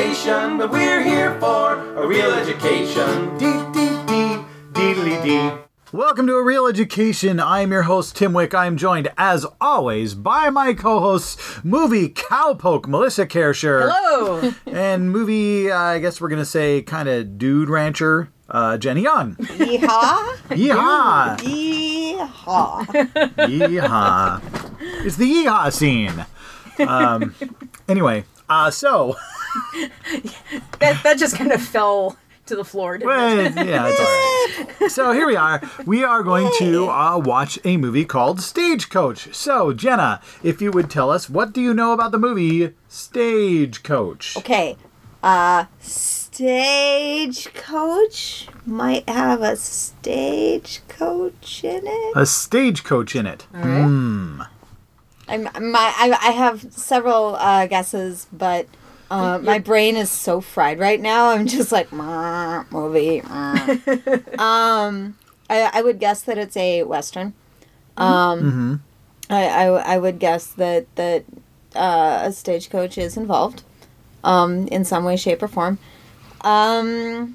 station, but we're here for a real education. Dee dee dee, deedly dee. Welcome to A Real Education. I am your host, Tim Wick. I am joined, as always, by my co-hosts, movie cowpoke, Melissa Kersher. Hello! And movie, I guess we're going to say, kind of dude rancher, Jenny Young. Yeehaw! Yeehaw! Yeehaw! Yeehaw. It's the yeehaw scene. Anyway, so... that just kind of fell... to the floor. Yeah, it's all right. So here we are. We are going to watch a movie called Stagecoach. So, Jenna, if you would tell us, what do you know about the movie Stagecoach? Okay. Stagecoach might have a stagecoach in it. A stagecoach in it. All right. I have several guesses, but... my brain is so fried right now. I'm just like, movie. I would guess that it's a Western. I would guess that a stagecoach is involved in some way, shape, or form. Yep.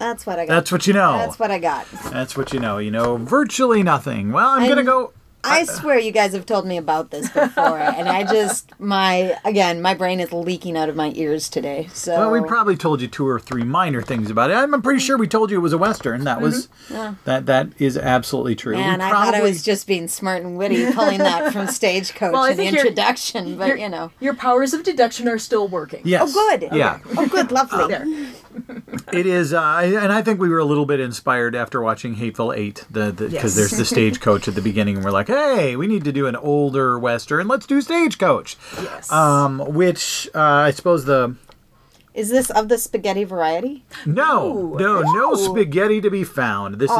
That's what I got. That's what you know. That's what I got. That's what you know. You know virtually nothing. Well, I'm going to go... I swear you guys have told me about this before, and I just, my brain is leaking out of my ears today, so... Well, we probably told you 2 or 3 minor things about it. I'm pretty sure we told you it was a Western. That was... Yeah. That is absolutely true. And I thought I was just being smart and witty, pulling that from Stagecoach in the introduction, but you know... Your powers of deduction are still working. Yes. Oh, good. Yeah. Okay. Oh, good. Lovely. It is, and I think we were a little bit inspired after watching Hateful Eight, because there's the stagecoach at the beginning, and we're like, hey, we need to do an older Western. Let's do Stagecoach. Yes. Which, I suppose the... Is this of the spaghetti variety? No. Ooh. No spaghetti to be found. This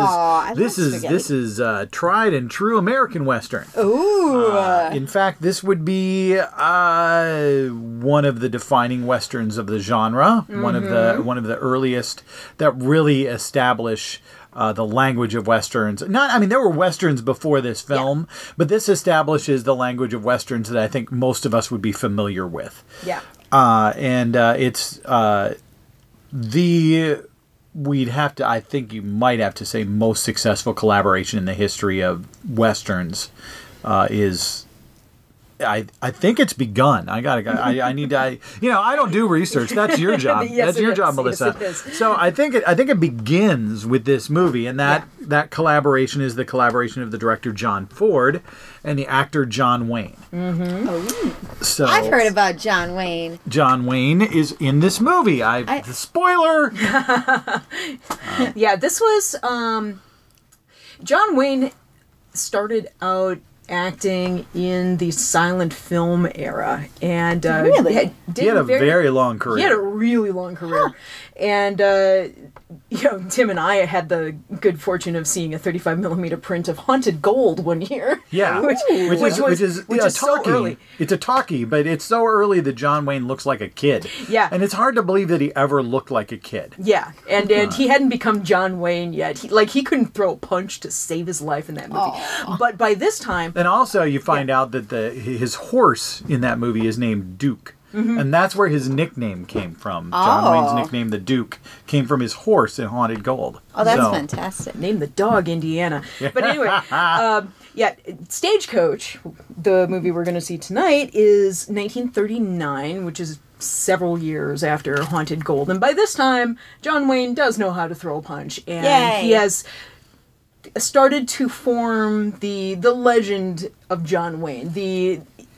is tried and true American Western. Ooh. In fact, this would be one of the defining Westerns of the genre, one of the earliest that really establish the language of Westerns. There were Westerns before this film, but this establishes the language of Westerns that I think most of us would be familiar with. Yeah. I think you might have to say most successful collaboration in the history of Westerns is... I think it's begun. I don't do research. That's your job. Yes, that's your job, Melissa. Yes, so I think it begins with this movie, and that collaboration is the collaboration of the director John Ford and the actor John Wayne. Mm-hmm. Oh. So I've heard about John Wayne. John Wayne is in this movie. Spoiler. This was John Wayne started out acting in the silent film era, and he had a really long career, and Tim and I had the good fortune of seeing a 35mm print of Haunted Gold one year. Yeah, which is so early. It's a talkie, but it's so early that John Wayne looks like a kid. Yeah, and it's hard to believe that he ever looked like a kid. Yeah, and he hadn't become John Wayne yet. He couldn't throw a punch to save his life in that movie. Oh. But by this time. And also, you find out that his horse in that movie is named Duke. Mm-hmm. And that's where his nickname came from. Oh. John Wayne's nickname, the Duke, came from his horse in Haunted Gold. Oh, that's fantastic. Named the dog Indiana. But anyway, Stagecoach, the movie we're going to see tonight, is 1939, which is several years after Haunted Gold. And by this time, John Wayne does know how to throw a punch. And he has... started to form the legend of John Wayne.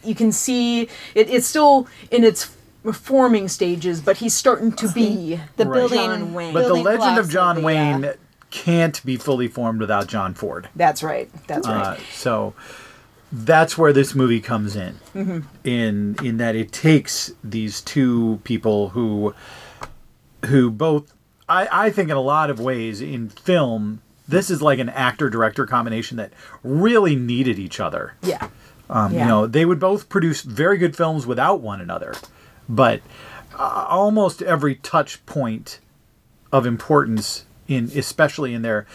You can see it's still in its forming stages, but he's starting to be the building John Wayne. But the legend of John Wayne can't be fully formed without John Ford. That's right. That's right. So that's where this movie comes in. Mm-hmm. In that it takes these two people who both I think in a lot of ways in film. This is like an actor-director combination that really needed each other. Yeah. They would both produce very good films without one another, but almost every touch point of importance especially in the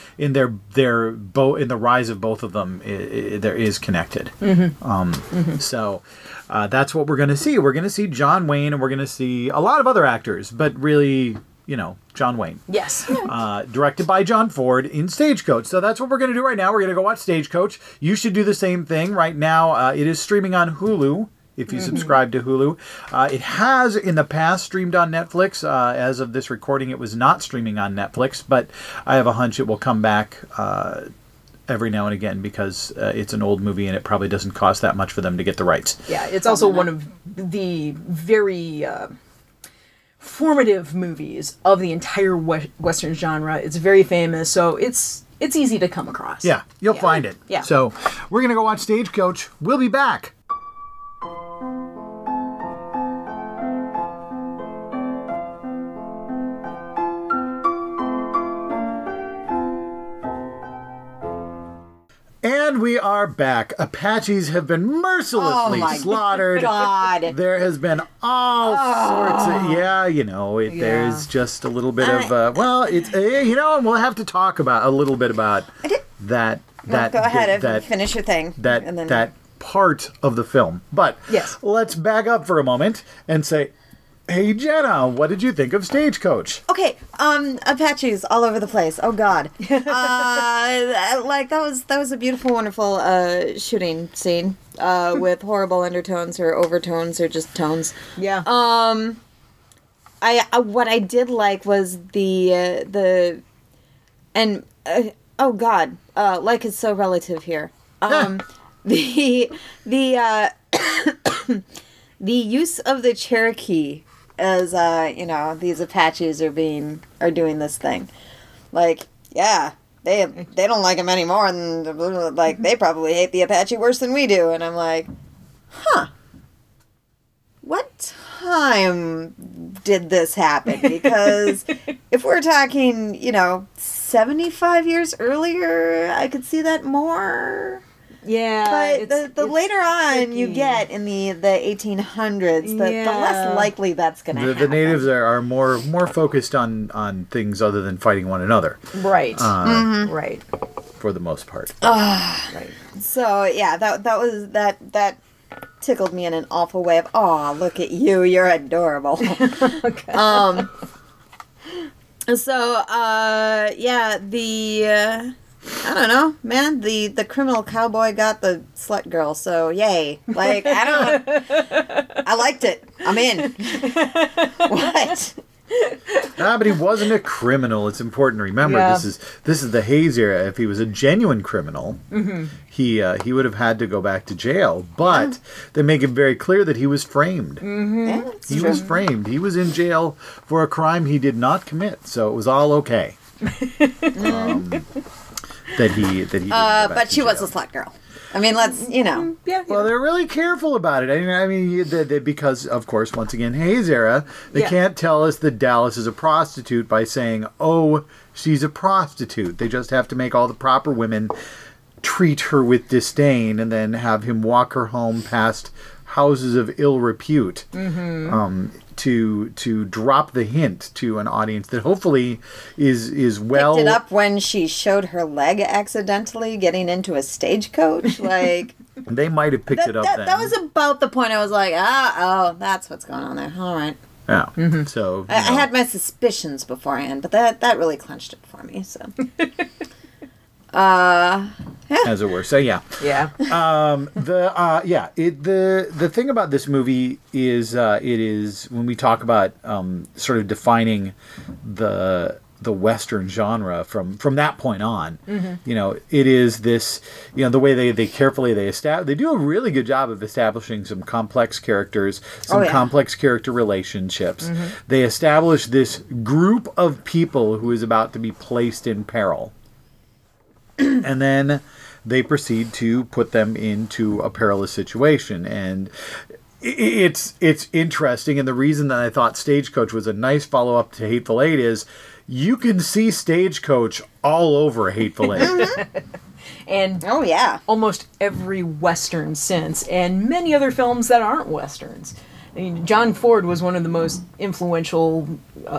rise of both of them, there is connected. Mm-hmm. So that's what we're going to see. We're going to see John Wayne, and we're going to see a lot of other actors, but really, you know, John Wayne. Yes. Directed by John Ford in Stagecoach. So that's what we're going to do right now. We're going to go watch Stagecoach. You should do the same thing right now. It is streaming on Hulu. If you subscribe to Hulu, it has in the past streamed on Netflix. As of this recording, it was not streaming on Netflix, but I have a hunch it will come back every now and again, because it's an old movie and it probably doesn't cost that much for them to get the rights. Yeah, it's also one of the very formative movies of the entire Western genre. It's very famous, so it's easy to come across. Yeah, you'll find it. Yeah. So we're going to go watch Stagecoach. We'll be back. And we are back. Apaches have been mercilessly slaughtered. God. There has been all sorts of... Yeah, you know, there's just a little bit of... we'll have to talk about a little bit about that... go ahead and finish your thing. That part of the film. But let's back up for a moment and say... Hey, Jenna, what did you think of Stagecoach? Okay, Apaches all over the place. Oh, God. That was a beautiful, wonderful shooting scene with horrible undertones or overtones or just tones. Yeah. What I did like was like is so relative here. The use of the Cherokee... As these Apaches are doing this thing, like they don't like them anymore, and like they probably hate the Apache worse than we do. And I'm like, what time did this happen? Because if we're talking, 75 years earlier, I could see that more. Yeah, but the later on tricky. You get in the 1800s, the less likely that's going to happen. The natives are more focused on things other than fighting one another. Right. Right. For the most part. Right. So yeah, that tickled me in an awful way. Look at you, you're adorable. Okay. I don't know, man. The criminal cowboy got the slut girl, so yay. Like, I don't know. I liked it. I'm in. What? But he wasn't a criminal. It's important to remember this is the Hayes era. If he was a genuine criminal, he would have had to go back to jail. But they make it very clear that he was framed. Mm-hmm. Yeah, he was framed. He was in jail for a crime he did not commit, so it was all okay. That he but she was a slut girl. I mean, let's. Yeah. Well, they're really careful about it. I mean, because, of course, once again, Hayes era, they can't tell us that Dallas is a prostitute by saying, oh, she's a prostitute. They just have to make all the proper women treat her with disdain and then have him walk her home past houses of ill repute to drop the hint to an audience that hopefully is well... Picked it up when she showed her leg accidentally getting into a stagecoach. Like... They might have picked it up then. That was about the point I was like, that's what's going on there. All right. Yeah. Mm-hmm. So... I had my suspicions beforehand, but that really clenched it for me, so... As it were. So yeah. Yeah. The thing about this movie is it is when we talk about sort of defining the Western genre from that point on, it is this, the way they carefully, they do a really good job of establishing some complex characters, some complex character relationships. Mm-hmm. They establish this group of people who is about to be placed in peril. And then they proceed to put them into a perilous situation. And it's interesting. And the reason that I thought Stagecoach was a nice follow-up to Hateful Eight is you can see Stagecoach all over Hateful Eight. And almost every Western since. And many other films that aren't Westerns. I mean, John Ford was one of the most influential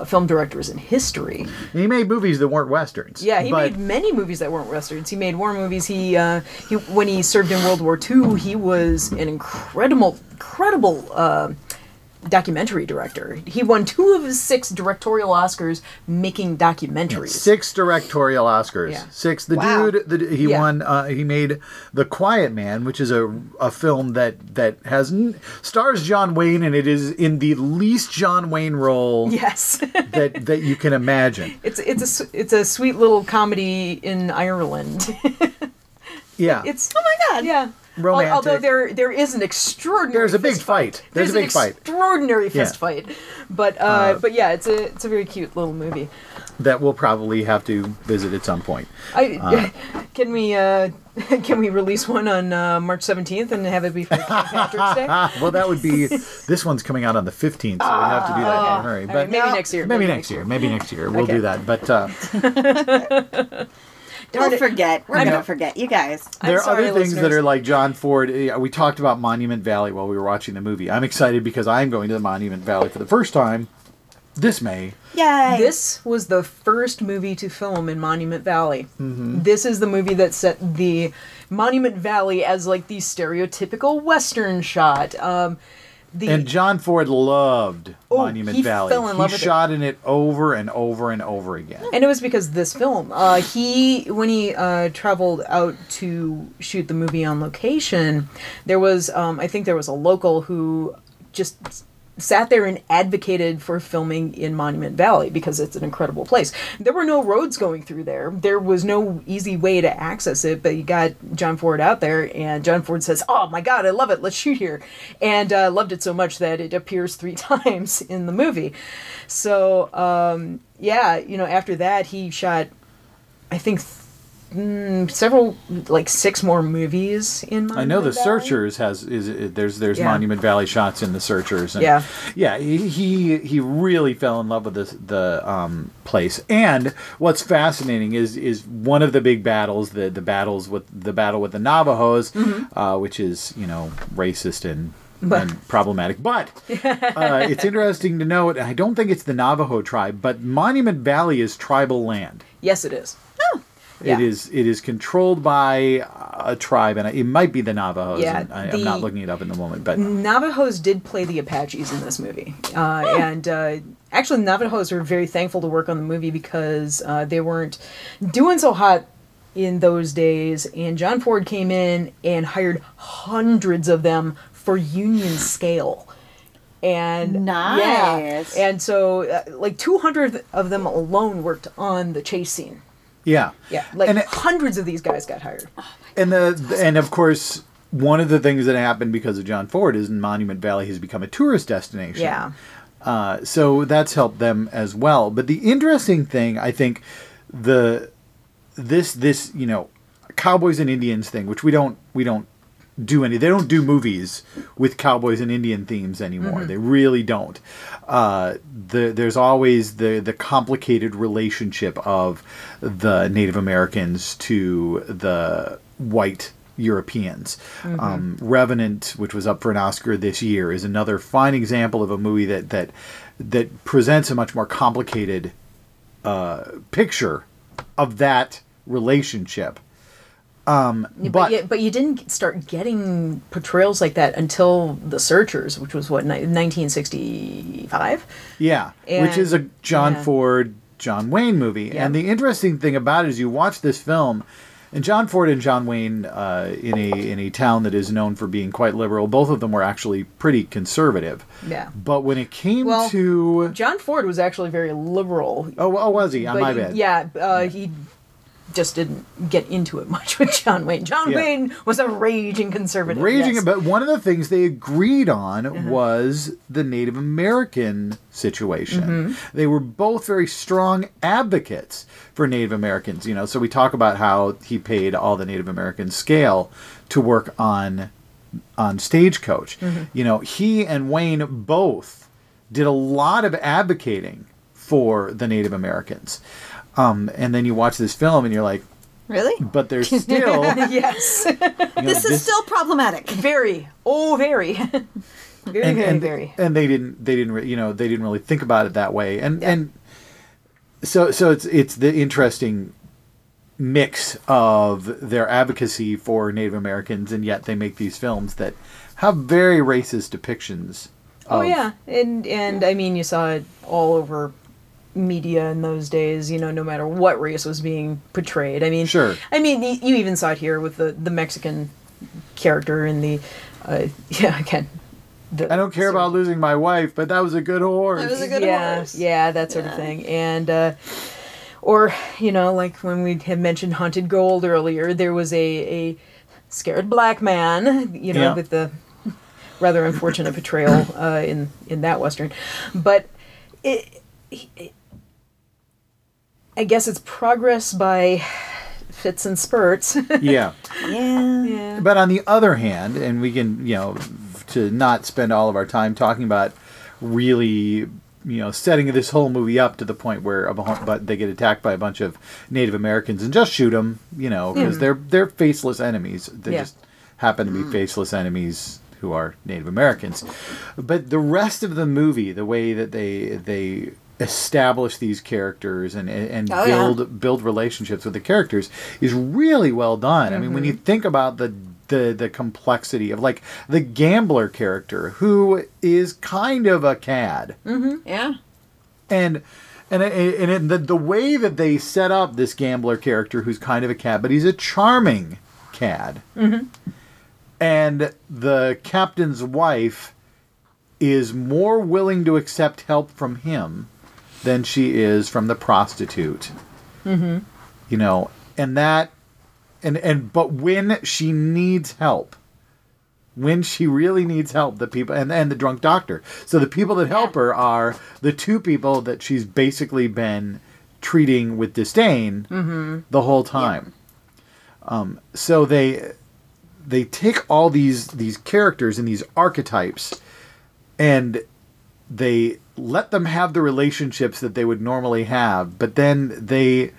film directors in history. He made movies that weren't westerns. Yeah, he made many movies that weren't westerns. He made war movies. He when he served in World War II, he was an incredible documentary director. He won 2 of his 6 directorial Oscars making documentaries. 6 directorial Oscars. Yeah. 6. The wow. dude, the, he yeah. won. He made The Quiet Man, which is a film that has stars John Wayne, and it is in the least John Wayne role. Yes. that you can imagine. It's a sweet little comedy in Ireland. Yeah. It's oh my god. Yeah. Romantic. Although there is an extraordinary There's a big fist fight. Yeah. But yeah, it's a very cute little movie that we'll probably have to visit at some point. Can we release one on March 17th and have it be for St. Patrick's Day? Well, that would be this one's coming out on the 15th, so we have to do that in a hurry. But right, maybe next year we'll do that. But Don't forget. We're going to forget you guys. There are other things that are like John Ford. We talked about Monument Valley while we were watching the movie. I'm excited because I'm going to the Monument Valley for the first time this May. Yay! This was the first movie to film in Monument Valley. Mm-hmm. This is the movie that set the Monument Valley as like the stereotypical Western shot. And John Ford loved Monument Valley. He fell in love with it. He shot in it over and over and over again. And it was because this film. When he traveled out to shoot the movie on location, there was I think there was a local who just sat there and advocated for filming in Monument Valley because it's an incredible place. There were no roads going through there. There was no easy way to access it, but you got John Ford out there, and John Ford says, "Oh my God, I love it. Let's shoot here." And loved it so much that it appears 3 times in the movie. So, yeah, you know, after that, he shot, I think, several, like 6 more movies in Monument Valley. I know The Searchers there's Monument Valley shots in The Searchers. And yeah. He really fell in love with the place. And what's fascinating is one of the big battles, the battle with the Navajos, mm-hmm. Which is, you know, racist and problematic. But it's interesting to note. I don't think it's the Navajo tribe, but Monument Valley is tribal land. Yes, it is. Yeah. It is controlled by a tribe, and it might be the Navajos. Yeah, I'm not looking it up in the moment, but Navajos did play the Apaches in this movie, and actually Navajos were very thankful to work on the movie because they weren't doing so hot in those days. And John Ford came in and hired hundreds of them for union scale. And nice. Yeah, and so like 200 of them alone worked on the chase scene. Yeah. Yeah. Like hundreds of these guys got hired. Oh and God, awesome. And of course, one of the things that happened because of John Ford is Monument Valley has become a tourist destination. Yeah. So that's helped them as well. But the interesting thing, I think, this you know, cowboys and Indians thing, which we don't do any. They don't do movies with cowboys and Indian themes anymore. Mm-hmm. They really don't. There's always the complicated relationship of the Native Americans to the white Europeans. Mm-hmm. Revenant, which was up for an Oscar this year, is another fine example of a movie that presents a much more complicated picture of that relationship. But you didn't start getting portrayals like that until The Searchers, which was, 1965? Yeah, and, which is a John Ford, John Wayne movie. Yeah. And the interesting thing about it is you watch this film, and John Ford and John Wayne in a town that is known for being quite liberal, both of them were actually pretty conservative. Yeah. But when it came to... John Ford was actually very liberal. Oh was he? My bad. Yeah, he... just didn't get into it much with John Wayne. John Wayne was a raging conservative. But one of the things they agreed on was the Native American situation. Mm-hmm. They were both very strong advocates for Native Americans. You know, so we talk about how he paid all the Native American scale to work on Stagecoach. Mm-hmm. You know, he and Wayne both did a lot of advocating for the Native Americans. And then you watch this film and you're like, really? But there's still... yes. You know, this is still problematic. Very. Oh, very. Very, very. And they didn't really think about it that way. And so it's the interesting mix of their advocacy for Native Americans, and yet they make these films that have very racist depictions. I mean, you saw it all over media in those days, no matter what race was being portrayed. I mean, sure. I mean, you even saw it here with the Mexican character in the, I don't care about losing my wife, but that was a good horse. That was a good horse. Yeah, that sort of thing. And, or, like when we had mentioned Haunted Gold earlier, there was a scared black man, with the rather unfortunate portrayal in that Western. But I guess it's progress by fits and spurts. Yeah. But on the other hand, and we can, to not spend all of our time talking about really, setting this whole movie up to the point where but they get attacked by a bunch of Native Americans and just shoot them, because they're faceless enemies. They just happen to be faceless enemies who are Native Americans. But the rest of the movie, the way that they establish these characters and build relationships with the characters is really well done. Mm-hmm. I mean, when you think about the complexity of, like, the gambler character, who is kind of a cad. Mm-hmm. Yeah. And the way that they set up this gambler character who's kind of a cad, but he's a charming cad. Mm-hmm. And the captain's wife is more willing to accept help from him than she is from the prostitute. Mm-hmm. And that... But when she needs help, when she really needs help, the people and the drunk doctor. So the people that help her are the two people that she's basically been treating with disdain the whole time. Yeah. So they take all these characters and these archetypes, and they let them have the relationships that they would normally have, but then they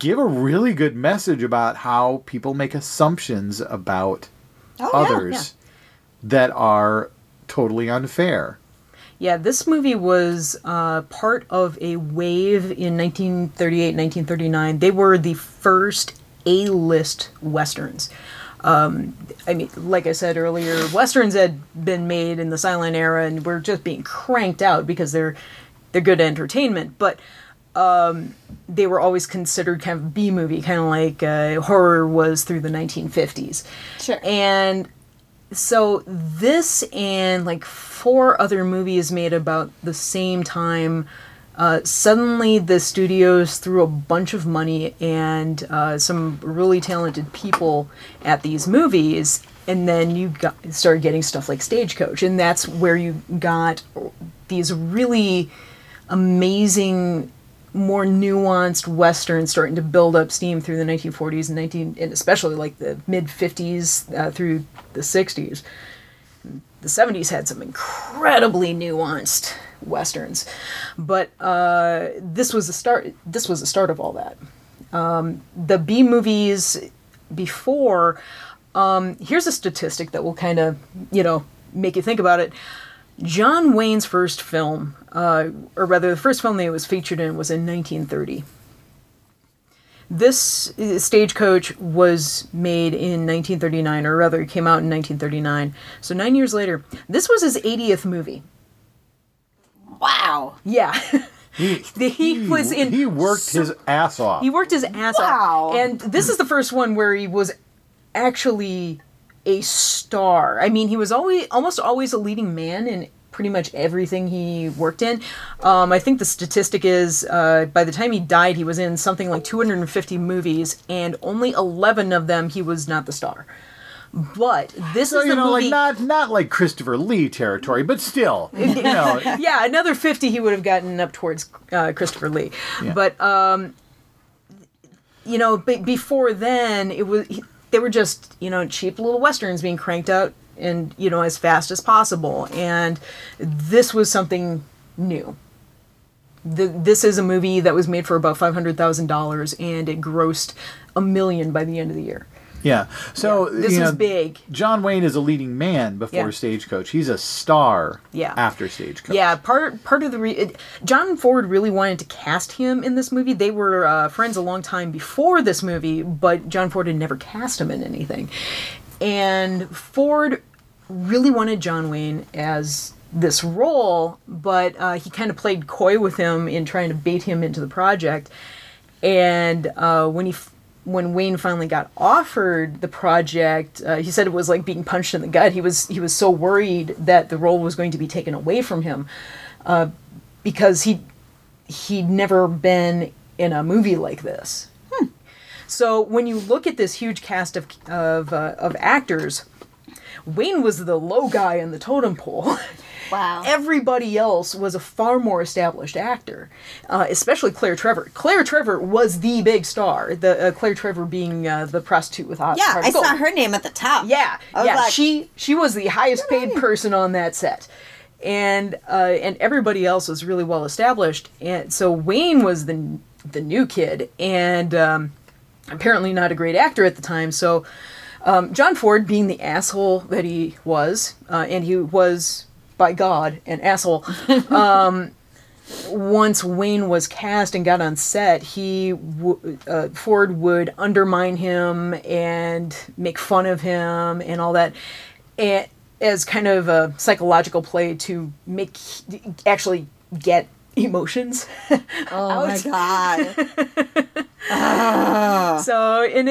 give a really good message about how people make assumptions about others that are totally unfair. Yeah, this movie was part of a wave in 1938, 1939. They were the first A-list Westerns. I mean, like I said earlier, Westerns had been made in the silent era and were just being cranked out because they're good entertainment, but... they were always considered kind of B-movie, kind of like horror was through the 1950s. Sure. And so this and like 4 other movies made about the same time, suddenly the studios threw a bunch of money and some really talented people at these movies, and then you started getting stuff like Stagecoach, and that's where you got these really amazing... more nuanced Westerns starting to build up steam through the 1940s and especially like the mid 50s through the 60s. The 70s had some incredibly nuanced Westerns, but this was the start. This was the start of all that. The B movies before. Here's a statistic that will kind of make you think about it. John Wayne's first film, the first film that he was featured in was in 1930. This Stagecoach was made in 1939, or rather it came out in 1939. So 9 years later, this was his 80th movie. Wow. Yeah. He worked his ass off. He worked his ass off. And this is the first one where he was actually... a star. I mean, he was almost always a leading man in pretty much everything he worked in. I think the statistic is by the time he died, he was in something like 250 movies, and only 11 of them he was not the star. But this is the movie... like not like Christopher Lee territory, but still, yeah, another 50 he would have gotten up towards Christopher Lee, but before then it was. They were just, cheap little Westerns being cranked out and, as fast as possible. And this was something new. This is a movie that was made for about $500,000 and it grossed $1 million by the end of the year. Yeah. So yeah. This was big. John Wayne is a leading man before Stagecoach. He's a star after Stagecoach. Yeah, part of the John Ford really wanted to cast him in this movie. They were friends a long time before this movie, but John Ford had never cast him in anything. And Ford really wanted John Wayne as this role, but he kind of played coy with him in trying to bait him into the project. And when Wayne finally got offered the project, he said it was like being punched in the gut. He was so worried that the role was going to be taken away from him because he'd never been in a movie like this. So when you look at this huge cast of actors, Wayne was the low guy in the totem pole. Wow. Everybody else was a far more established actor, especially Claire Trevor. Claire Trevor was the big star, the Claire Trevor being the prostitute with Hot Gold. Yeah, I saw her name at the top. Yeah, like, she was the highest paid person on that set. And everybody else was really well established. And so Wayne was the new kid, and apparently not a great actor at the time, so... John Ford, being the asshole that he was, and he was, by God, an asshole, once Wayne was cast and got on set, Ford would undermine him and make fun of him and all that, and, as kind of a psychological play to actually get emotions out. My God. So in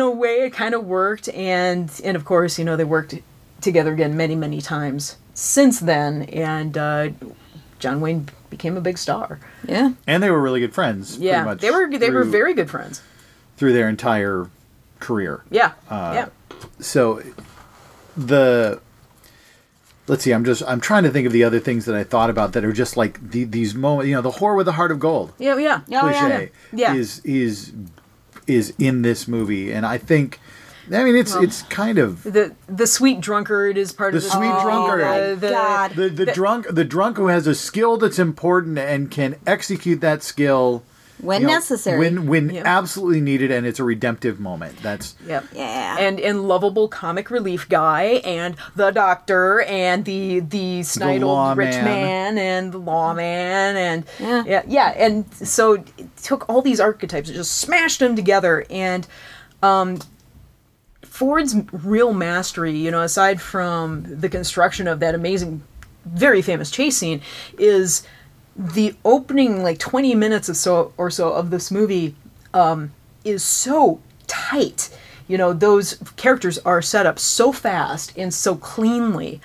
a way it kind of worked, and of course they worked together again many times since then, and John Wayne became a big star. Yeah, and they were really good friends. Yeah, pretty much they were very good friends through their entire career. Yeah, So let's see. I'm trying to think of the other things that I thought about that are just like these moments. The whore with the heart of gold. Yeah. Cliche is in this movie, and I think, it's kind of the sweet drunkard is part of the sweet drunkard. The drunk who has a skill that's important and can execute that skill when necessary, when absolutely needed, and it's a redemptive moment. That's and lovable comic relief guy, and the doctor, and the snidal rich man, and the lawman, and and so it took all these archetypes and just smashed them together. And Ford's real mastery, aside from the construction of that amazing, very famous chase scene, is the opening 20 minutes or so of this movie is so tight. Those characters are set up so fast and so cleanly,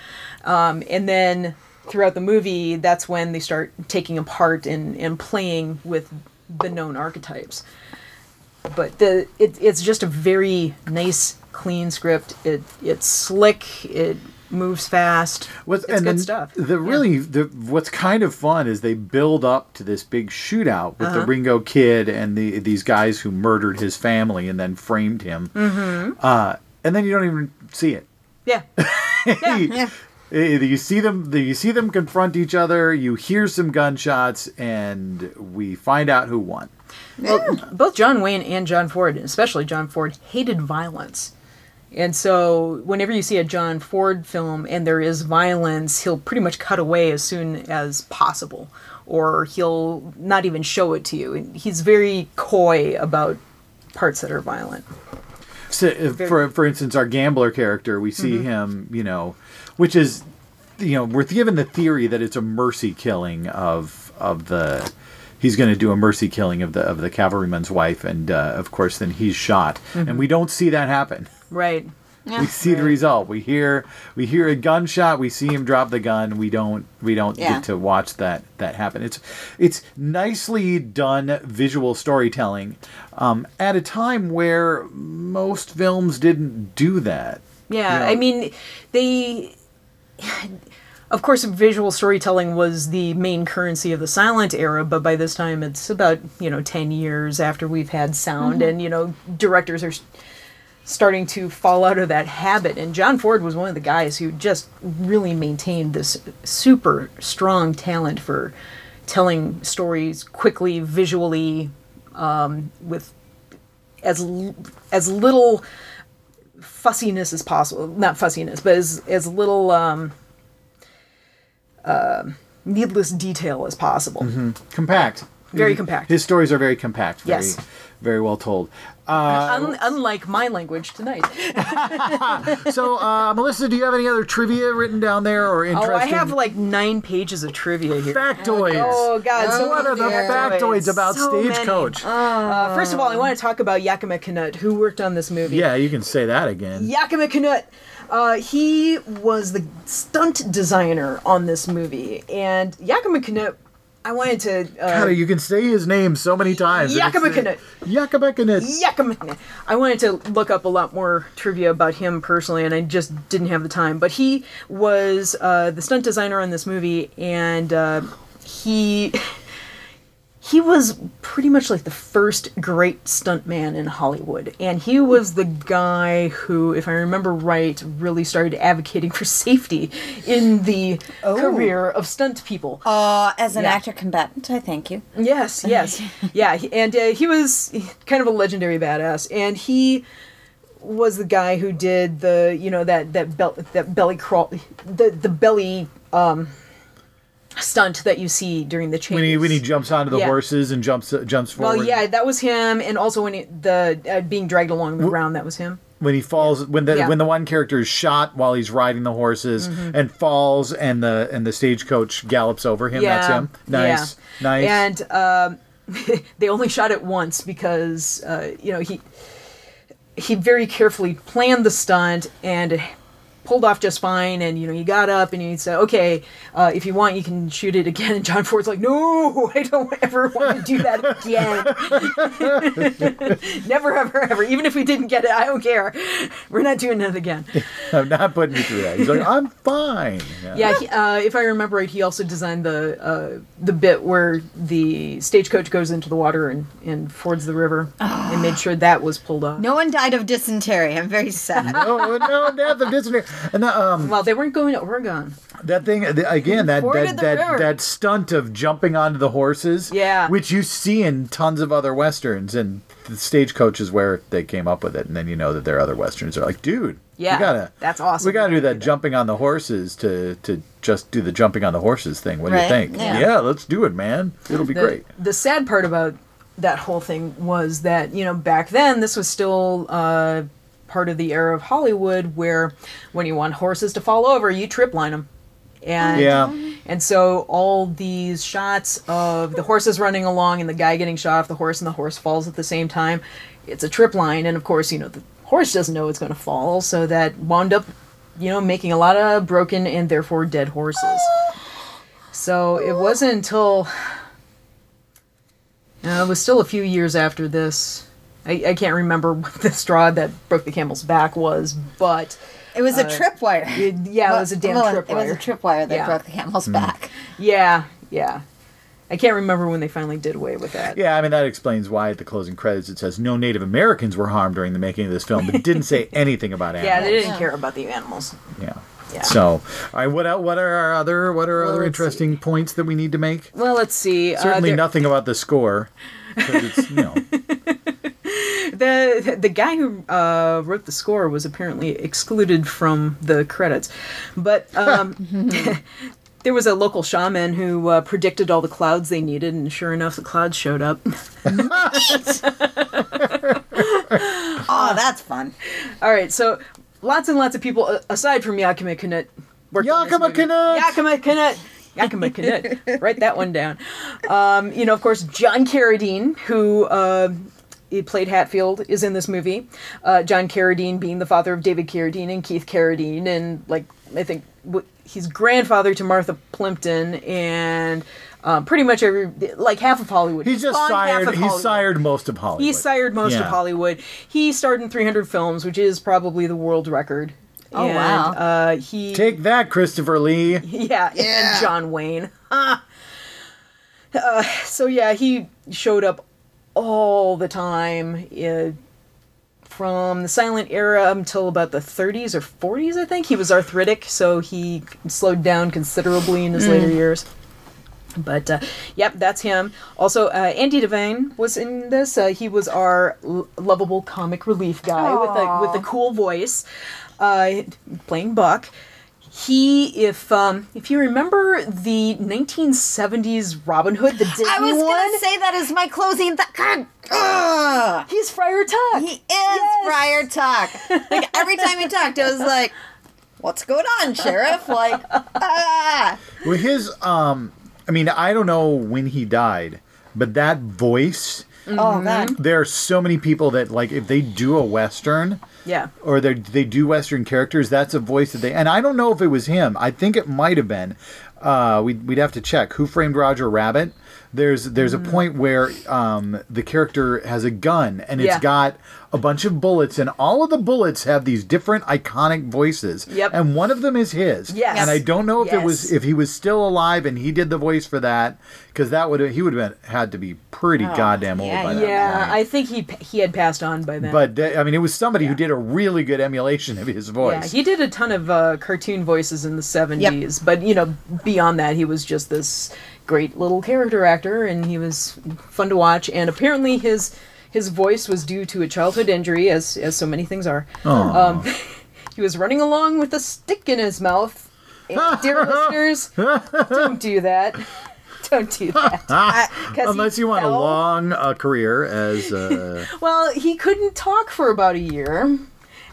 and then throughout the movie that's when they start taking apart and playing with the known archetypes. But it's just a very nice, clean script. It's slick, it moves fast. Good stuff. What's kind of fun is they build up to this big shootout with the Ringo Kid and these guys who murdered his family and then framed him. Mm-hmm. And then you don't even see it. Yeah. You see them confront each other. You hear some gunshots, and we find out who won. Well, both John Wayne and John Ford, especially John Ford, hated violence. And so whenever you see a John Ford film and there is violence, he'll pretty much cut away as soon as possible, or he'll not even show it to you. And he's very coy about parts that are violent. So for instance, our gambler character, we see him, which is, we're given the theory that it's a mercy killing he's going to do a mercy killing of the cavalryman's wife, and of course then he's shot, and we don't see that happen. Right. Yeah, we see the result. We hear a gunshot. We see him drop the gun. We don't get to watch that happen. It's nicely done visual storytelling at a time where most films didn't do that. Yeah, they. Of course, visual storytelling was the main currency of the silent era, but by this time it's about 10 years after we've had sound, and directors are starting to fall out of that habit. And John Ford was one of the guys who just really maintained this super strong talent for telling stories quickly, visually, with as little fussiness as possible. Not fussiness, but as little needless detail as possible. Mm-hmm. Compact. Very compact. His stories are very compact. Very, yes. Very well told. Unlike my language tonight. So, Melissa, do you have any other trivia written down there or interesting? Oh, I have like 9 pages of trivia here. Factoids. Oh, God. So what are the factoids about Stagecoach? First of all, I want to talk about Yakima Canutt, who worked on this movie. Yeah, you can say that again. Yakima Canutt. He was the stunt designer on this movie. And Yakima Canutt, I wanted to... God, you can say his name so many times. Yakima Canutt. Yakima Canutt. Yakima Canutt. I wanted to look up a lot more trivia about him personally, and I just didn't have the time. But he was the stunt designer on this movie, and he was pretty much like the first great stuntman in Hollywood. And he was the guy who, if I remember right, really started advocating for safety in the career of stunt people. As an actor combatant, I thank you. Yes, yes. Yeah, and he was kind of a legendary badass. And he was the guy who did the, you know, that belly crawl, the belly... stunt that you see during the chase when he jumps onto the horses and jumps forward. Well, yeah, that was him, and also when being dragged along the ground, that was him. When he falls, when the one character is shot while he's riding the horses and falls, and the stagecoach gallops over him. Yeah. That's him. Nice, yeah. Nice. And they only shot it once because he very carefully planned the stunt and. It pulled off just fine, and he got up and he said, "Okay, if you want, you can shoot it again." And John Ford's like, "No, I don't ever want to do that again. Never, ever, ever. Even if we didn't get it, I don't care. We're not doing that again. I'm not putting you through that." He's like, "I'm fine." Yeah, if I remember right, he also designed the bit where the stagecoach goes into the water and fords the river, and made sure that was pulled off. No one died of dysentery. I'm very sad. No death of dysentery. And well, they weren't going to Oregon. That thing again, that stunt of jumping onto the horses, which you see in tons of other westerns, and the stagecoach is where they came up with it. And then you know that there are other westerns are like, dude, that's awesome. We gotta do that jumping on the horses to just do the jumping on the horses thing. What do you think? Yeah, let's do it, man. It'll be great. The sad part about that whole thing was that back then this was still. Part of the era of Hollywood where when you want horses to fall over, you trip line them. And so all these shots of the horses running along and the guy getting shot off the horse and the horse falls at the same time, it's a trip line. And of course, the horse doesn't know it's going to fall. So that wound up, making a lot of broken and therefore dead horses. So it wasn't until, it was still a few years after this. I can't remember what the straw that broke the camel's back was, but... It was a tripwire. It was a damn tripwire. It was a tripwire that broke the camel's back. Yeah. I can't remember when they finally did away with that. Yeah, I mean, that explains why at the closing credits it says no Native Americans were harmed during the making of this film, but it didn't say anything about animals. Yeah, they didn't care about the animals. Yeah. So, all right, what are our other interesting points that we need to make? Well, let's see. Certainly nothing about the score, because it's, The guy who wrote the score was apparently excluded from the credits. But there was a local shaman who predicted all the clouds they needed, and sure enough, the clouds showed up. Oh, that's fun. All right, so lots and lots of people, aside from Yakima Canutt, worked on this movie. Yakima Canutt. Write that one down. Of course, John Carradine, who... he played Hatfield, is in this movie. John Carradine being the father of David Carradine and Keith Carradine, and I think he's grandfather to Martha Plimpton, and pretty much half of Hollywood. He sired most of Hollywood. He starred in 300 films, which is probably the world record. Oh, and, wow. Take that, Christopher Lee. Yeah. And John Wayne. He showed up all the time, from the silent era until about the 30s or 40s, I think. He was arthritic, so he slowed down considerably in his later years. But, yep, that's him. Also, Andy Devane was in this. He was our lovable comic relief guy with a cool voice, playing Buck. He, if you remember the 1970s Robin Hood, the Disney one. I was going to say that as my closing God, he's Friar Tuck. He is Friar Tuck. Like, every time he talked, I was like, what's going on, Sheriff? Like, ah. Well, his, I mean, I don't know when he died, but that voice. Mm-hmm. Oh, man. There are so many people that, like, if they do a Western, or they do Western characters, that's a voice that they... And I don't know if it was him. I think it might have been. We'd have to check. Who Framed Roger Rabbit? There's a point where the character has a gun, and it's got a bunch of bullets, and all of the bullets have these different iconic voices. Yep. And one of them is his. Yes. And I don't know if it was, if he was still alive and he did the voice for that, because that would have, he would have had to be pretty goddamn old by that point. Yeah, I think he had passed on by then. But I mean, it was somebody who did a really good emulation of his voice. Yeah, he did a ton of cartoon voices in the 70s, but you know, beyond that, he was just this great little character actor, and he was fun to watch. And apparently his voice was due to a childhood injury, as so many things are. He was running along with a stick in his mouth. And, dear listeners, don't do that. Don't do that. Unless you want a long career as... Well, he couldn't talk for about a year,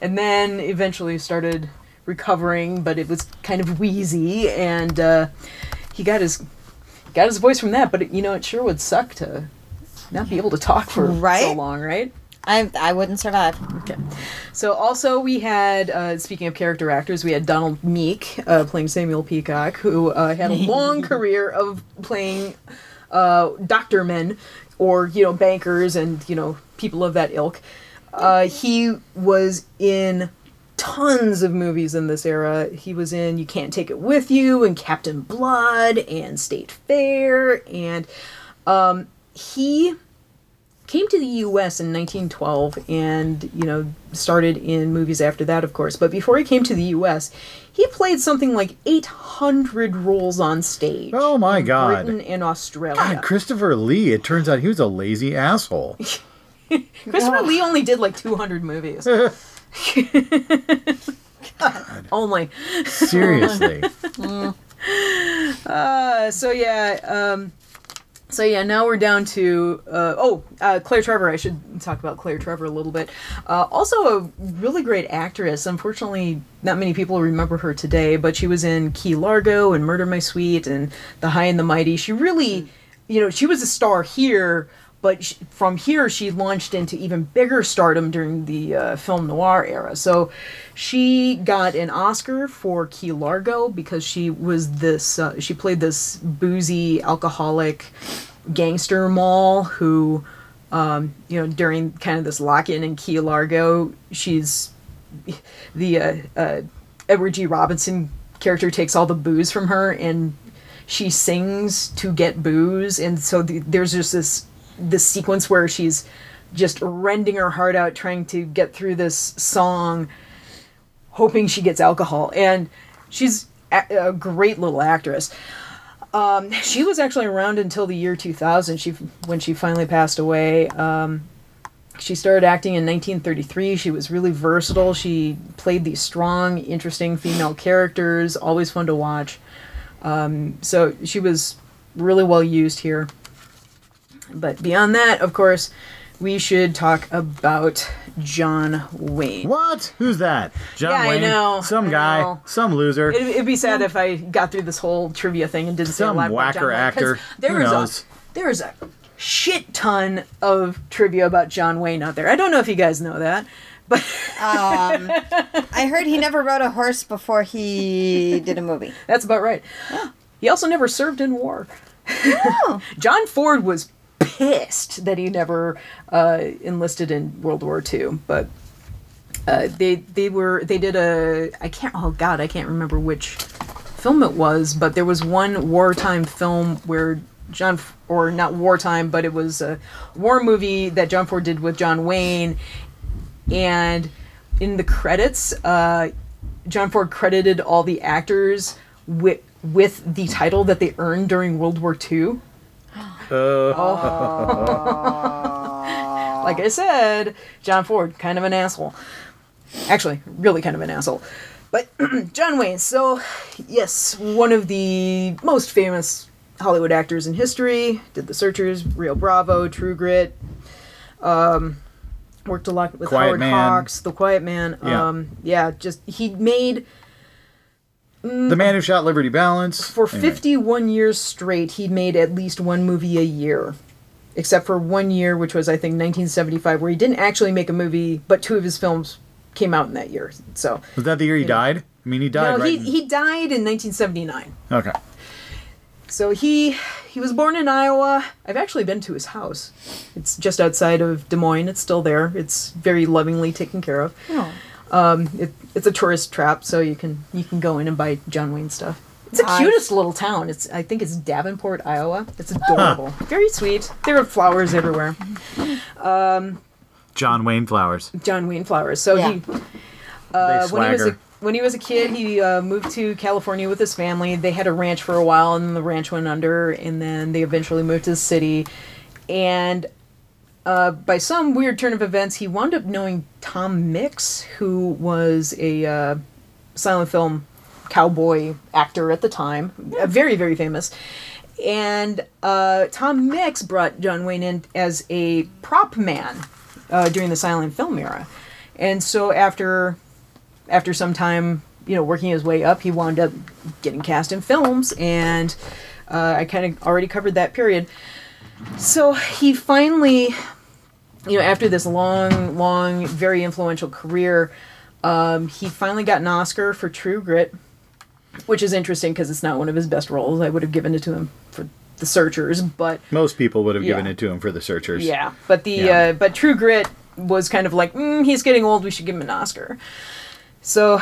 and then eventually started recovering, but it was kind of wheezy, and he got his voice from that, but it, you know, it sure would suck to not be able to talk for so long, right? I wouldn't survive. Okay. So also we had, speaking of character actors, we had Donald Meek playing Samuel Peacock, who had a long career of playing doctormen or, you know, bankers and, you know, people of that ilk. He was in tons of movies in this era. He was in You Can't Take It With You and Captain Blood and State Fair, and he came to the U.S. in 1912 and, you know, started in movies after that, of course. But before he came to the U.S., he played something like 800 roles on stage. Oh, my God. In Britain and Australia. God, Christopher Lee, it turns out he was a lazy asshole. Christopher Lee only did like 200 movies. God. Only. Seriously. So, now we're down to... Claire Trevor. I should talk about Claire Trevor a little bit. Also a really great actress. Unfortunately, not many people remember her today, but she was in Key Largo and Murder, My Sweet and The High and the Mighty. She really... You know, she was a star here, but from here she launched into even bigger stardom during the film noir era. So she got an Oscar for Key Largo because she was this... she played this boozy, alcoholic gangster moll who, you know, during kind of this lock-in in Key Largo, she's... The Edward G. Robinson character takes all the booze from her, and she sings to get booze, and so there's just this sequence where she's just rending her heart out trying to get through this song, hoping she gets alcohol. And she's a great little actress. She was actually around until the year 2000, when she finally passed away. She started acting in 1933. She was really versatile. She played these strong, interesting female characters, always fun to watch. So she was really well used here. But beyond that, of course, we should talk about John Wayne. What? Who's that? John Wayne? I know. Some guy. Some loser. It'd be sad if I got through this whole trivia thing and didn't say a lot about John Wayne. Some whacker actor. There is a shit ton of trivia about John Wayne out there. I don't know if you guys know that. But I heard he never rode a horse before he did a movie. That's about right. He also never served in war. No. John Ford was pissed that he never enlisted in World War II, but I can't remember which film it was, but there was one wartime film where it was a war movie that John Ford did with John Wayne. And in the credits, John Ford credited all the actors with the title that they earned during World War II. Like I said, John Ford, kind of an asshole. Actually, really kind of an asshole. But John Wayne, so yes, one of the most famous Hollywood actors in history. Did The Searchers, Rio Bravo, True Grit. Worked a lot with Howard Hawks, The Quiet Man. Yeah. Just he made... The Man Who Shot Liberty Balance. For 51 years straight, he made at least one movie a year. Except for 1 year, which was, I think, 1975, where he didn't actually make a movie, but two of his films came out in that year. So was that the year he died? I mean, he died, no, right? He died in 1979. Okay. So he was born in Iowa. I've actually been to his house. It's just outside of Des Moines. It's still there. It's very lovingly taken care of. Oh. It's a tourist trap, so you can go in and buy John Wayne stuff. It's the cutest little town. I think it's Davenport, Iowa. It's adorable. Huh. Very sweet. There are flowers everywhere. John Wayne flowers. John Wayne flowers. So yeah. When he was a kid, he moved to California with his family. They had a ranch for a while, and the ranch went under, and then they eventually moved to the city. And by some weird turn of events, he wound up knowing Tom Mix, who was a silent film cowboy actor at the time, very, very famous. And Tom Mix brought John Wayne in as a prop man during the silent film era. And so after some time, working his way up, he wound up getting cast in films, and I kind of already covered that period. So he finally, after this long, long, very influential career, he finally got an Oscar for True Grit, which is interesting because it's not one of his best roles. I would have given it to him for The Searchers, but... Most people would have given it to him for The Searchers. Yeah, but True Grit was kind of like, he's getting old, we should give him an Oscar. So,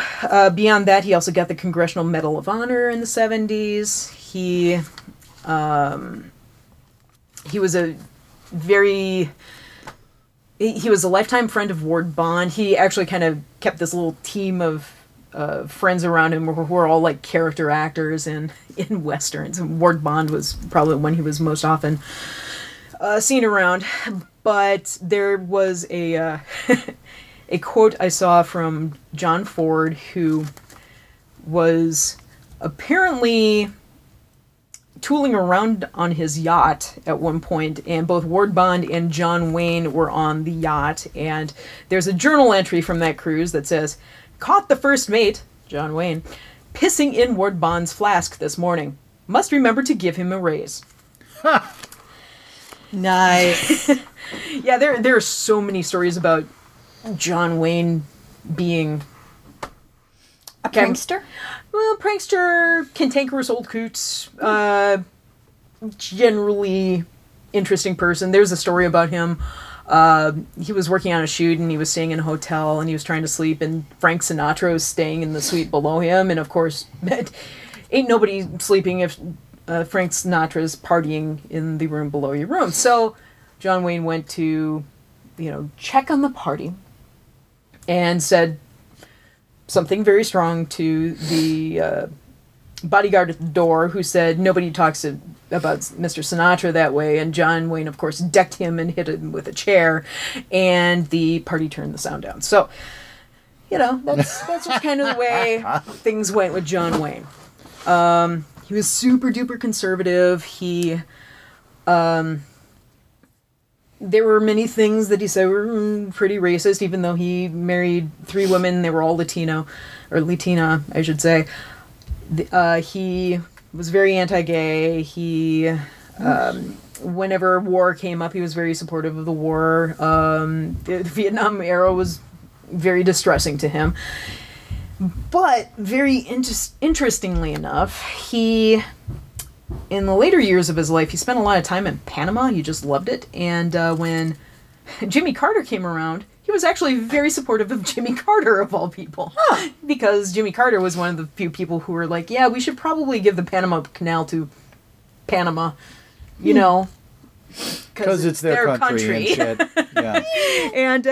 beyond that, he also got the Congressional Medal of Honor in the 70s. He was a very... He was a lifetime friend of Ward Bond. He actually kind of kept this little team of friends around him who were all like character actors in Westerns. And Ward Bond was probably when he was most often seen around. But there was a quote I saw from John Ford, who was apparently tooling around on his yacht at one point, and both Ward Bond and John Wayne were on the yacht, and there's a journal entry from that cruise that says, "Caught the first mate, John Wayne, pissing in Ward Bond's flask this morning. Must remember to give him a raise." Nice. Yeah, there are so many stories about John Wayne being a prankster? Well, prankster, cantankerous old coots, generally interesting person. There's a story about him. He was working on a shoot, and he was staying in a hotel, and he was trying to sleep, and Frank Sinatra was staying in the suite below him, and of course, ain't nobody sleeping if Frank Sinatra's partying in the room below your room. So John Wayne went to, check on the party, and said something very strong to the bodyguard at the door, who said, "Nobody talks about Mr. Sinatra that way." And John Wayne, of course, decked him and hit him with a chair, and the party turned the sound down. So, that's just kind of the way things went with John Wayne. He was super duper conservative. He, there were many things that he said were pretty racist, even though he married three women. They were all Latino, or Latina, I should say. He was very anti-gay. He, whenever war came up, he was very supportive of the war. The Vietnam era was very distressing to him. But very interestingly enough, he... In the later years of his life, he spent a lot of time in Panama. He just loved it. And when Jimmy Carter came around, he was actually very supportive of Jimmy Carter, of all people. Huh. Because Jimmy Carter was one of the few people who were like, yeah, we should probably give the Panama Canal to Panama, because it's their country. And shit. Yeah. And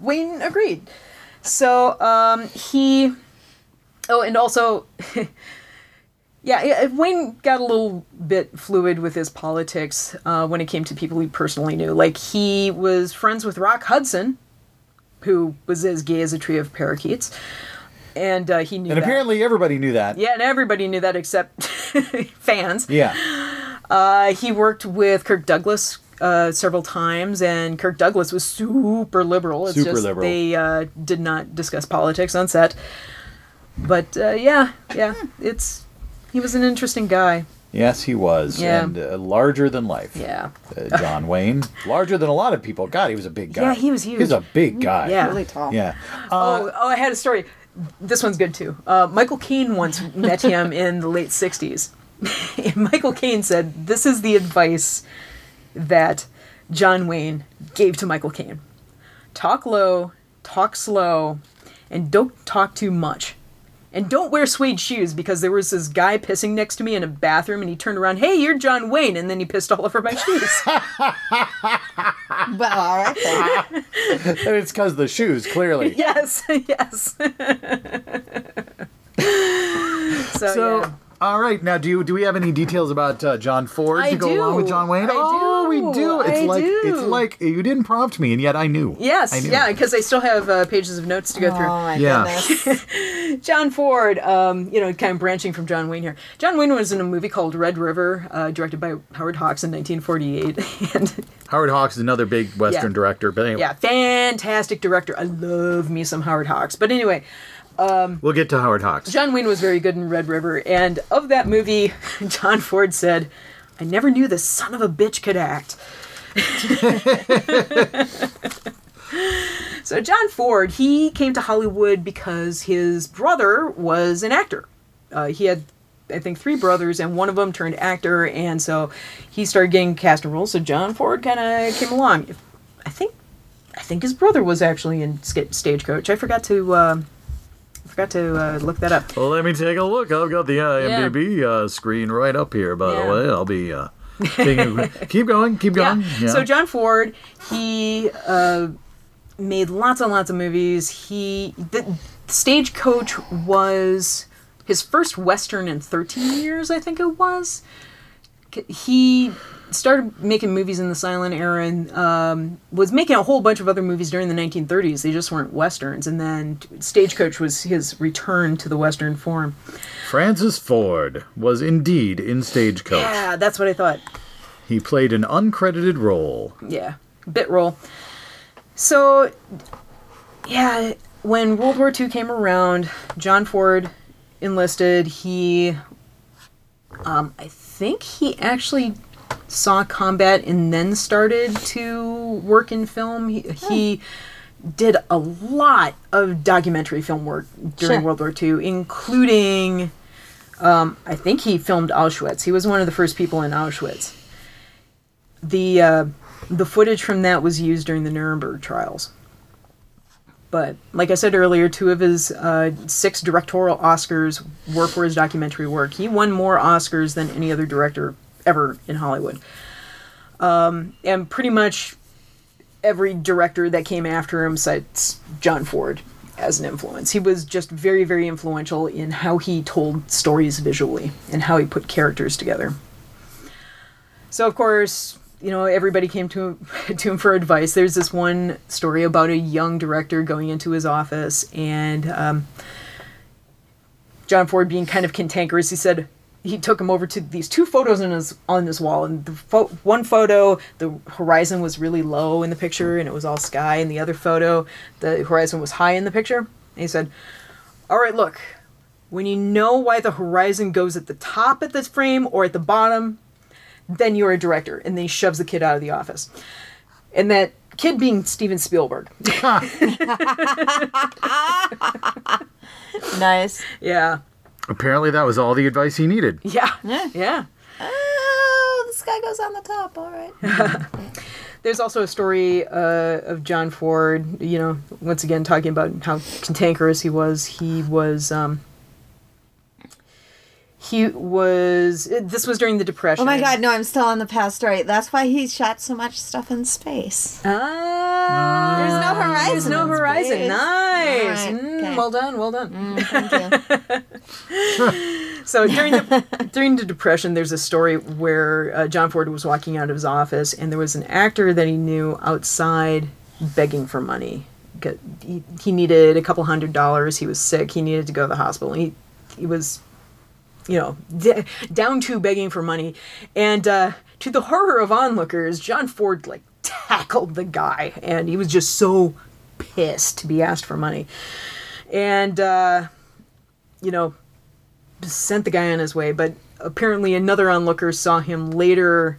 Wayne agreed. So he... Oh, and also... Yeah, Wayne got a little bit fluid with his politics when it came to people he personally knew. Like, he was friends with Rock Hudson, who was as gay as a trio of parakeets. And he knew that. And apparently everybody knew that. Yeah, and everybody knew that except fans. Yeah. He worked with Kirk Douglas several times, and Kirk Douglas was super liberal. It's super just liberal. They did not discuss politics on set. But, yeah, it's... He was an interesting guy. Yes, he was. Yeah. And larger than life. Yeah. John Wayne. Larger than a lot of people. God, he was a big guy. Yeah, he was huge. He was a big guy. Yeah. Really tall. Yeah. I had a story. This one's good, too. Michael Caine once met him in the late 60s. And Michael Caine said, this is the advice that John Wayne gave to Michael Caine. Talk low, talk slow, and don't talk too much. And don't wear suede shoes, because there was this guy pissing next to me in a bathroom, and he turned around, hey, you're John Wayne, and then he pissed all over my shoes. Well, all right. And it's because of the shoes, clearly. Yes. So yeah. All right, now do we have any details about John Ford along with John Wayne? We do. It's like you didn't prompt me, and yet I knew. Yes, because I still have pages of notes to go through. Oh, my goodness. John Ford, kind of branching from John Wayne here. John Wayne was in a movie called Red River, directed by Howard Hawks in 1948. And Howard Hawks is another big Western director, but anyway. Yeah, fantastic director. I love me some Howard Hawks. But anyway... we'll get to Howard Hawks. John Wayne was very good in Red River, and of that movie, John Ford said, I never knew this son of a bitch could act. So John Ford, he came to Hollywood because his brother was an actor. He had, I think, three brothers, and one of them turned actor, and so he started getting cast in roles, so John Ford kind of came along. I think his brother was actually in Stagecoach. I forgot to look that up. Well, let me take a look. I've got the IMDb screen right up here, by the way. I'll be keep going. Yeah. So John Ford, he made lots and lots of movies. The Stagecoach was his first Western in 13 years, I think it was. He started making movies in the silent era and was making a whole bunch of other movies during the 1930s. They just weren't Westerns. And then Stagecoach was his return to the Western form. Francis Ford was indeed in Stagecoach. Yeah, that's what I thought. He played an uncredited role. Yeah, bit role. So, yeah, when World War II came around, John Ford enlisted. He, I think he actually saw combat and then started to work in film. He did a lot of documentary film work during World War II, including, I think he filmed Auschwitz. He was one of the first people in Auschwitz. The footage from that was used during the Nuremberg trials. But, like I said earlier, two of his 6 directorial Oscars were for his documentary work. He won more Oscars than any other director ever in Hollywood. And pretty much every director that came after him cites John Ford as an influence. He was just very, very influential in how he told stories visually and how he put characters together. So, of course... everybody came to him for advice. There's this one story about a young director going into his office and John Ford being kind of cantankerous. He said he took him over to these 2 photos on this wall. And the one photo, the horizon was really low in the picture and it was all sky. And the other photo, the horizon was high in the picture. And he said, all right, look, when you know why the horizon goes at the top of this frame or at the bottom, then you're a director. And then he shoves the kid out of the office. And that kid being Steven Spielberg. Nice. Yeah. Apparently that was all the advice he needed. Yeah. Oh, this guy goes on the top. All right. There's also a story of John Ford, once again, talking about how cantankerous he was. This was during the Depression. Oh my God, no, I'm still on the past story. That's why he shot so much stuff in space. Ah. There's no horizon. Nice. Right. Okay. Well done. Thank you. So during the Depression, there's a story where John Ford was walking out of his office, and there was an actor that he knew outside begging for money. He needed a couple $100. He was sick. He needed to go to the hospital. He was, down to begging for money. And to the horror of onlookers, John Ford, tackled the guy. And he was just so pissed to be asked for money. And, sent the guy on his way. But apparently another onlooker saw him later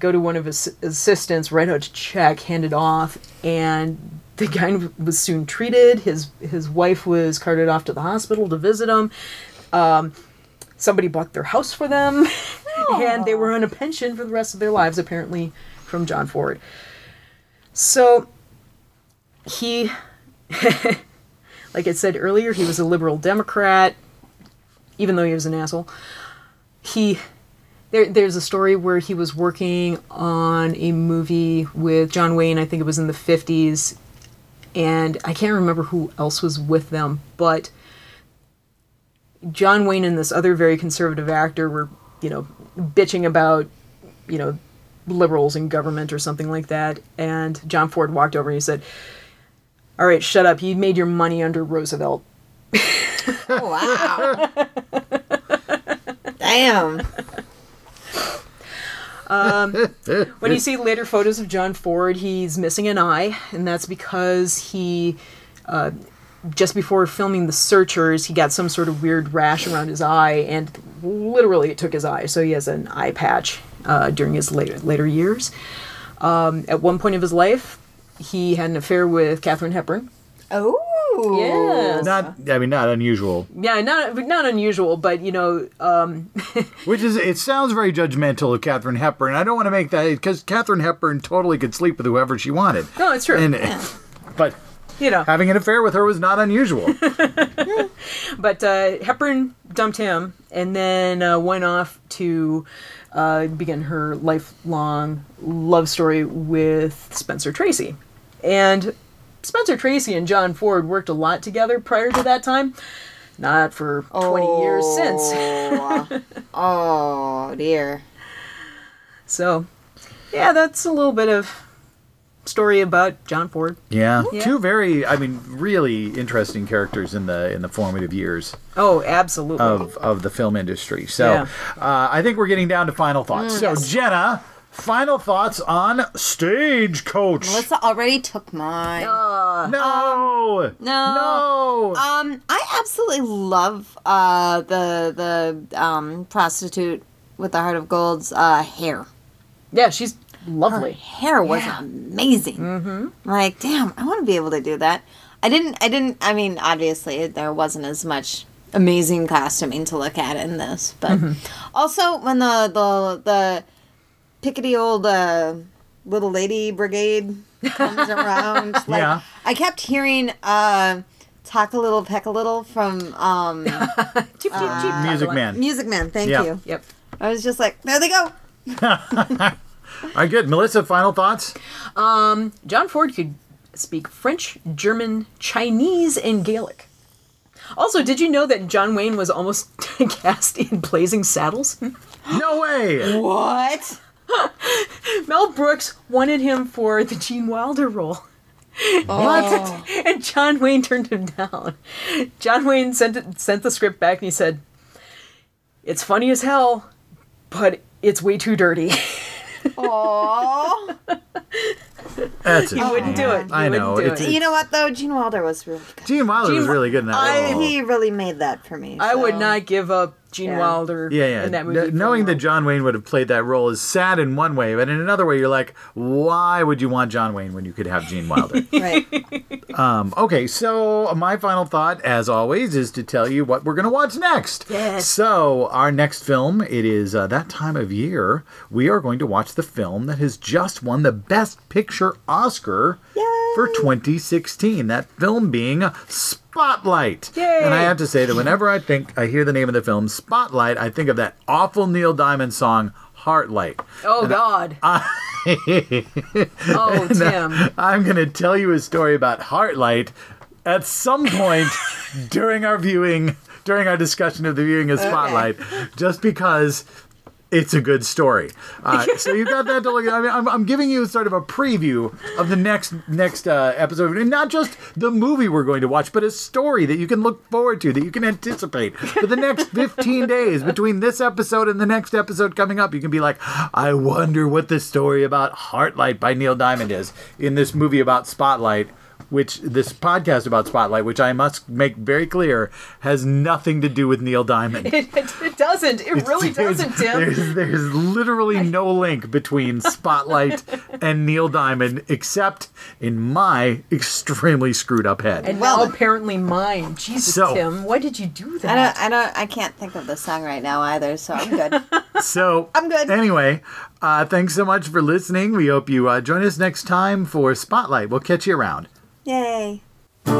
go to one of his assistants, write out a check, hand it off, and the guy was soon treated. His wife was carted off to the hospital to visit him. Somebody bought their house for them, and they were on a pension for the rest of their lives, apparently, from John Ford. So he, like I said earlier, he was a liberal Democrat, even though he was an asshole. There's a story where he was working on a movie with John Wayne, I think it was in the 50s, and I can't remember who else was with them, but John Wayne and this other very conservative actor were, bitching about, liberals in government or something like that, and John Ford walked over and he said, "All right, shut up, you made your money under Roosevelt." Oh, wow. Damn. When you see later photos of John Ford, he's missing an eye, and that's because he, just before filming The Searchers, he got some sort of weird rash around his eye, and literally it took his eye, so he has an eye patch during his later years. At one point of his life, he had an affair with Catherine Hepburn. Oh. Yeah. Not unusual. Yeah, not unusual, but which is, it sounds very judgmental of Catherine Hepburn. I don't want to make that, because Catherine Hepburn totally could sleep with whoever she wanted. No, it's true. And, but having an affair with her was not unusual. But Hepburn dumped him and then went off to begin her lifelong love story with Spencer Tracy. And Spencer Tracy and John Ford worked a lot together prior to that time. Not for 20 years since. Oh, dear. So, yeah, that's a little bit of story about John Ford. Yeah. Two very, really interesting characters in the formative years. Oh, absolutely. Of the film industry. So, I think we're getting down to final thoughts. So, Jenna, final thoughts on Stagecoach. Melissa already took mine. I absolutely love the prostitute with the heart of gold's hair. Yeah, she's lovely. Her hair was amazing. Mm-hmm. Damn, I want to be able to do that. I mean, obviously there wasn't as much amazing costuming to look at in this, but also when the pickety old little lady brigade comes around. I kept hearing "Talk a Little, Peck a Little" from Music Man. Music Man, thank you. Yep. I was just like, there they go. All right, good. Melissa, final thoughts? John Ford could speak French, German, Chinese, and Gaelic. Also, did you know that John Wayne was almost cast in Blazing Saddles? No way! What? Mel Brooks wanted him for the Gene Wilder role. Oh. And John Wayne turned him down. John Wayne sent the script back and he said, "It's funny as hell, but it's way too dirty." Aww. He wouldn't do it. I know. You know what, though? Gene Wilder was really good. Gene Wilder was really good in that role. He really made that for me. I would not give up Gene Wilder in that movie. Knowing that John Wayne would have played that role is sad in one way, but in another way, you're like, why would you want John Wayne when you could have Gene Wilder? Right. Okay, so my final thought, as always, is to tell you what we're going to watch next. Yes. So our next film, it is that time of year. We are going to watch the film that has just won the Best Picture Oscar for 2016. That film being Spotlight. Yay. And I have to say that whenever I hear the name of the film Spotlight, I think of that awful Neil Diamond song, Heartlight. Oh, and God. Tim. I'm going to tell you a story about Heartlight at some point during our viewing during our discussion of the viewing of Spotlight, just because it's a good story. So you've got that to look at. I mean, I'm giving you sort of a preview of the next episode. And not just the movie we're going to watch, but a story that you can look forward to, that you can anticipate. For the next 15 days, between this episode and the next episode coming up, you can be like, I wonder what the story about Heartlight by Neil Diamond is in this movie about Spotlight. Which this podcast about Spotlight, which I must make very clear, has nothing to do with Neil Diamond. It doesn't. It really doesn't, Tim. There's literally no link between Spotlight and Neil Diamond, except in my extremely screwed up head. And well, apparently mine. Jesus, so, Tim, why did you do that? I can't think of the song right now either, so I'm good. Anyway, thanks so much for listening. We hope you join us next time for Spotlight. We'll catch you around. Yay! We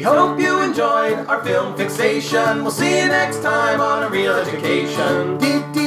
hope you enjoyed our film fixation. We'll see you next time on A Real Education.